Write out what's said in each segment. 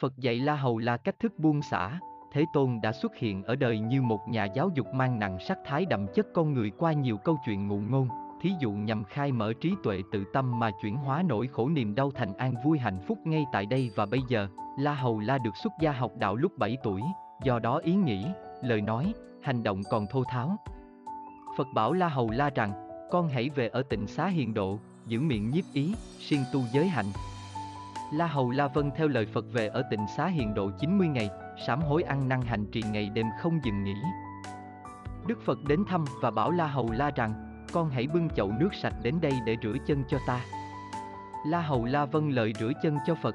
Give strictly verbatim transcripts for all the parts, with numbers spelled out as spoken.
Phật dạy La Hầu La cách thức buông xả. Thế Tôn đã xuất hiện ở đời như một nhà giáo dục mang nặng sắc thái đậm chất con người qua nhiều câu chuyện ngụ ngôn, thí dụ nhằm khai mở trí tuệ tự tâm mà chuyển hóa nỗi khổ niềm đau thành an vui hạnh phúc ngay tại đây và bây giờ. La Hầu La được xuất gia học đạo lúc bảy tuổi, do đó ý nghĩ, lời nói, hành động còn thô tháo. Phật bảo La Hầu La rằng, con hãy về ở Tịnh Xá Hiền Độ, giữ miệng nhiếp ý, siêng tu giới hạnh. La Hầu La vâng theo lời Phật về ở Tịnh Xá Hiền Độ chín mươi ngày, sám hối ăn năn hành trì ngày đêm không dừng nghỉ. Đức Phật đến thăm và bảo La Hầu La rằng, con hãy bưng chậu nước sạch đến đây để rửa chân cho ta. La Hầu La vâng lời rửa chân cho Phật.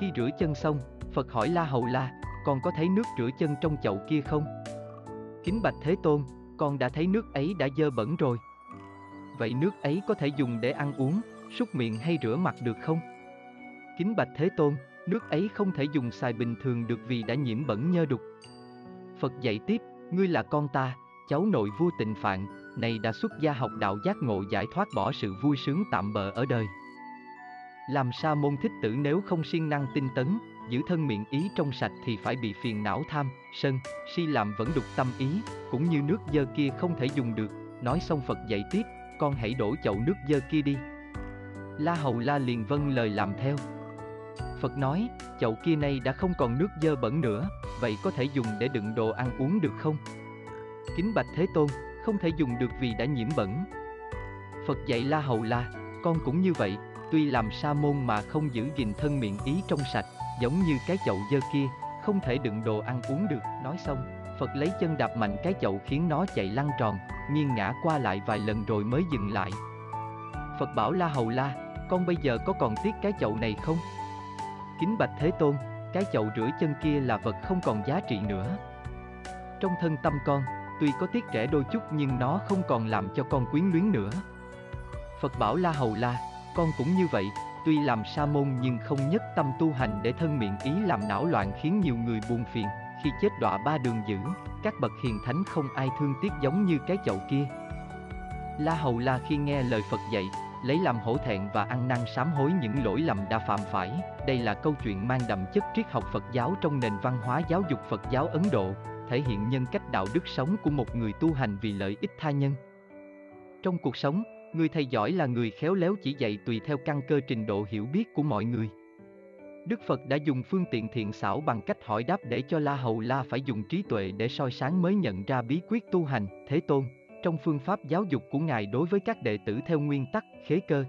Khi rửa chân xong, Phật hỏi La Hầu La, con có thấy nước rửa chân trong chậu kia không? Kính bạch Thế Tôn, con đã thấy nước ấy đã dơ bẩn rồi. Vậy nước ấy có thể dùng để ăn uống, súc miệng hay rửa mặt được không? Kính bạch Thế Tôn, nước ấy không thể dùng xài bình thường được vì đã nhiễm bẩn nhơ đục. Phật dạy tiếp, ngươi là con ta, cháu nội vua Tịnh Phạn, này đã xuất gia học đạo giác ngộ giải thoát bỏ sự vui sướng tạm bợ ở đời. Làm sa môn thích tử nếu không siêng năng tinh tấn, giữ thân miệng ý trong sạch thì phải bị phiền não tham, sân, si làm vẫn đục tâm ý, cũng như nước dơ kia không thể dùng được. Nói xong Phật dạy tiếp, con hãy đổ chậu nước dơ kia đi. La Hầu La liền vâng lời làm theo. Phật nói, chậu kia nay đã không còn nước dơ bẩn nữa, vậy có thể dùng để đựng đồ ăn uống được không? Kính bạch Thế Tôn, không thể dùng được vì đã nhiễm bẩn. Phật dạy La Hầu La, con cũng như vậy, tuy làm sa môn mà không giữ gìn thân miệng ý trong sạch, giống như cái chậu dơ kia, không thể đựng đồ ăn uống được. Nói xong, Phật lấy chân đạp mạnh cái chậu khiến nó chạy lăn tròn, nghiêng ngã qua lại vài lần rồi mới dừng lại. Phật bảo La Hầu La, con bây giờ có còn tiếc cái chậu này không? Kính bạch Thế Tôn, cái chậu rửa chân kia là vật không còn giá trị nữa. Trong thân tâm con, tuy có tiếc rẻ đôi chút nhưng nó không còn làm cho con quyến luyến nữa. Phật bảo La Hầu La, con cũng như vậy, tuy làm sa môn nhưng không nhất tâm tu hành để thân miệng ý làm não loạn khiến nhiều người buồn phiền. Khi chết đọa ba đường dữ, các bậc hiền thánh không ai thương tiếc giống như cái chậu kia. La Hầu La khi nghe lời Phật dạy, lấy làm hổ thẹn và ăn năn sám hối những lỗi lầm đã phạm phải. Đây là câu chuyện mang đậm chất triết học Phật giáo trong nền văn hóa giáo dục Phật giáo Ấn Độ, thể hiện nhân cách đạo đức sống của một người tu hành vì lợi ích tha nhân. Trong cuộc sống, người thầy giỏi là người khéo léo chỉ dạy tùy theo căn cơ trình độ hiểu biết của mọi người. Đức Phật đã dùng phương tiện thiện xảo bằng cách hỏi đáp để cho La Hầu La phải dùng trí tuệ để soi sáng mới nhận ra bí quyết tu hành. Thế Tôn, trong phương pháp giáo dục của Ngài đối với các đệ tử theo nguyên tắc khế cơ,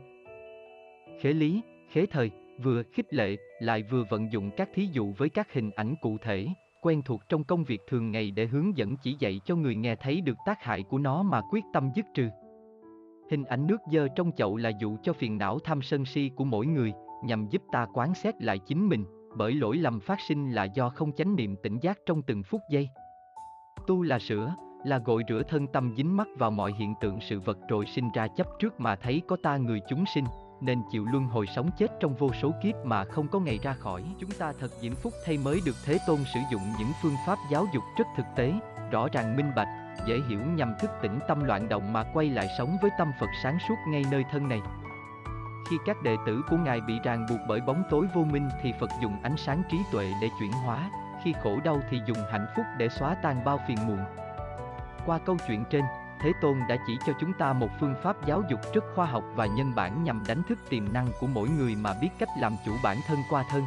khế lý, khế thời, vừa khích lệ, lại vừa vận dụng các thí dụ với các hình ảnh cụ thể, quen thuộc trong công việc thường ngày để hướng dẫn chỉ dạy cho người nghe thấy được tác hại của nó mà quyết tâm dứt trừ. Hình ảnh nước dơ trong chậu là dụ cho phiền não tham sân si của mỗi người, nhằm giúp ta quán xét lại chính mình, bởi lỗi lầm phát sinh là do không chánh niệm tỉnh giác trong từng phút giây. Tu là sửa, là gội rửa thân tâm dính mắc vào mọi hiện tượng sự vật rồi sinh ra chấp trước mà thấy có ta người chúng sinh, nên chịu luân hồi sống chết trong vô số kiếp mà không có ngày ra khỏi. Chúng ta thật diễm phúc thay mới được Thế Tôn sử dụng những phương pháp giáo dục rất thực tế, rõ ràng minh bạch, dễ hiểu nhằm thức tỉnh tâm loạn động mà quay lại sống với tâm Phật sáng suốt ngay nơi thân này. Khi các đệ tử của Ngài bị ràng buộc bởi bóng tối vô minh thì Phật dùng ánh sáng trí tuệ để chuyển hóa, khi khổ đau thì dùng hạnh phúc để xóa tan bao phiền muộn. Qua câu chuyện trên, Thế Tôn đã chỉ cho chúng ta một phương pháp giáo dục rất khoa học và nhân bản nhằm đánh thức tiềm năng của mỗi người mà biết cách làm chủ bản thân qua thân,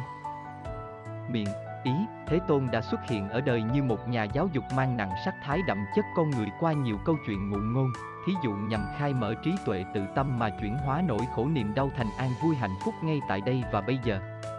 miệng, ý. Thế Tôn đã xuất hiện ở đời như một nhà giáo dục mang nặng sắc thái đậm chất con người qua nhiều câu chuyện ngụ ngôn, thí dụ nhằm khai mở trí tuệ tự tâm mà chuyển hóa nỗi khổ niềm đau thành an vui hạnh phúc ngay tại đây và bây giờ.